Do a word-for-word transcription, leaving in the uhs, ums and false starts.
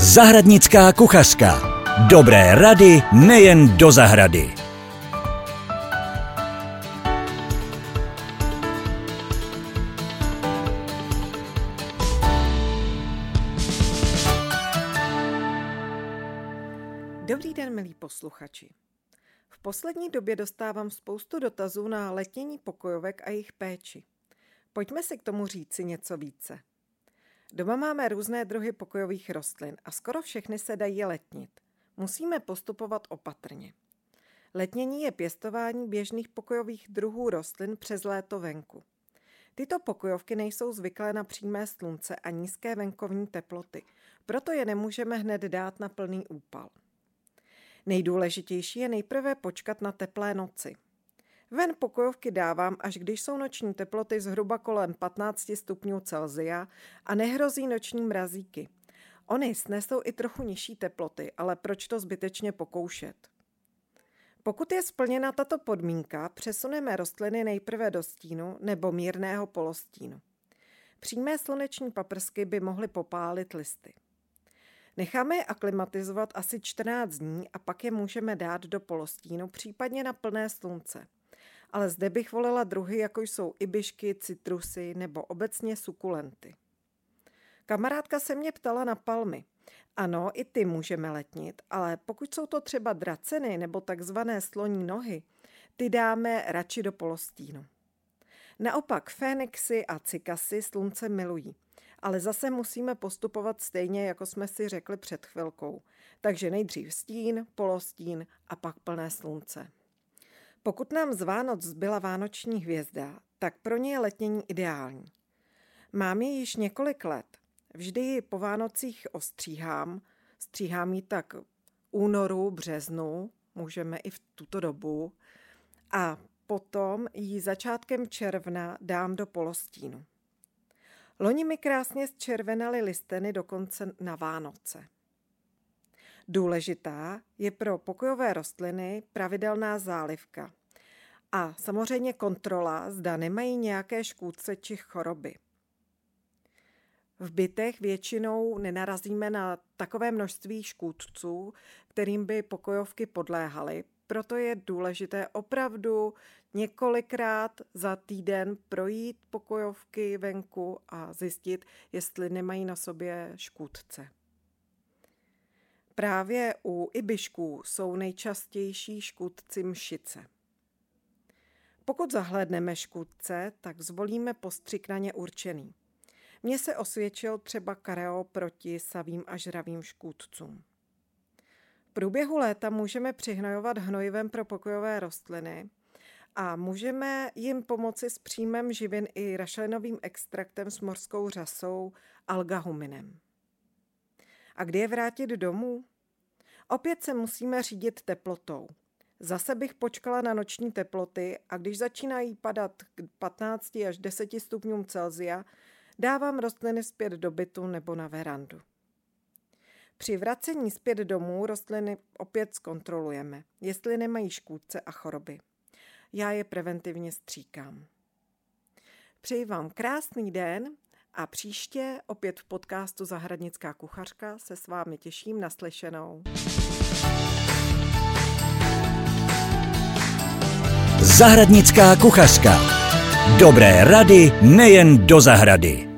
Zahradnická kuchařka. Dobré rady nejen do zahrady. Dobrý den, milí posluchači. V poslední době dostávám spoustu dotazů na letnění pokojovek a jejich péči. Pojďme si k tomu říci něco více. Doma máme různé druhy pokojových rostlin a skoro všechny se dají letnit. Musíme postupovat opatrně. Letnění je pěstování běžných pokojových druhů rostlin přes léto venku. Tyto pokojovky nejsou zvyklé na přímé slunce a nízké venkovní teploty, proto je nemůžeme hned dát na plný úpal. Nejdůležitější je nejprve počkat na teplé noci. Ven pokojovky dávám, až když jsou noční teploty zhruba kolem patnáct stupňů Celsia a nehrozí noční mrazíky. Ony snesou i trochu nižší teploty, ale proč to zbytečně pokoušet? Pokud je splněna tato podmínka, přesuneme rostliny nejprve do stínu nebo mírného polostínu. Přímé sluneční paprsky by mohly popálit listy. Necháme je aklimatizovat asi čtrnáct dní a pak je můžeme dát do polostínu, případně na plné slunce. Ale zde bych volila druhy, jako jsou ibišky, citrusy nebo obecně sukulenty. Kamarádka se mě ptala na palmy. Ano, i ty můžeme letnit, ale pokud jsou to třeba draceny nebo takzvané sloní nohy, ty dáme radši do polostínu. Naopak fénixy a cikasy slunce milují, ale zase musíme postupovat stejně, jako jsme si řekli před chvilkou. Takže nejdřív stín, polostín a pak plné slunce. Pokud nám z Vánoc zbyla vánoční hvězda, tak pro ně je letnění ideální. Mám ji již několik let. Vždy ji po Vánocích ostříhám. Stříhám ji tak únoru, březnu, můžeme i v tuto dobu. A potom ji začátkem června dám do polostínu. Loni mi krásně zčervenaly listeny dokonce na Vánoce. Důležitá je pro pokojové rostliny pravidelná zálivka a samozřejmě kontrola, zda nemají nějaké škůdce či choroby. V bytech většinou nenarazíme na takové množství škůdců, kterým by pokojovky podléhaly, proto je důležité opravdu několikrát za týden projít pokojovky venku a zjistit, jestli nemají na sobě škůdce. Právě u ibišků jsou nejčastější škůdci mšice. Pokud zahlédneme škůdce, tak zvolíme postřik na ně určený. Mně se osvědčil třeba kareo proti savým a žravým škůdcům. V průběhu léta můžeme přihnojovat hnojivem pro pokojové rostliny a můžeme jim pomoci s příjmem živin i rašelinovým extraktem s mořskou řasou algahuminem. A kdy je vrátit domů? Opět se musíme řídit teplotou. Zase bych počkala na noční teploty a když začínají padat k patnáct až deset stupňům Celsia, dávám rostliny zpět do bytu nebo na verandu. Při vracení zpět domů rostliny opět zkontrolujeme, jestli nemají škůdce a choroby. Já je preventivně stříkám. Přeji vám krásný den. A příště opět v podcastu Zahradnická kuchařka se s vámi těším na slyšenou. Zahradnická kuchařka. Dobré rady nejen do zahrady.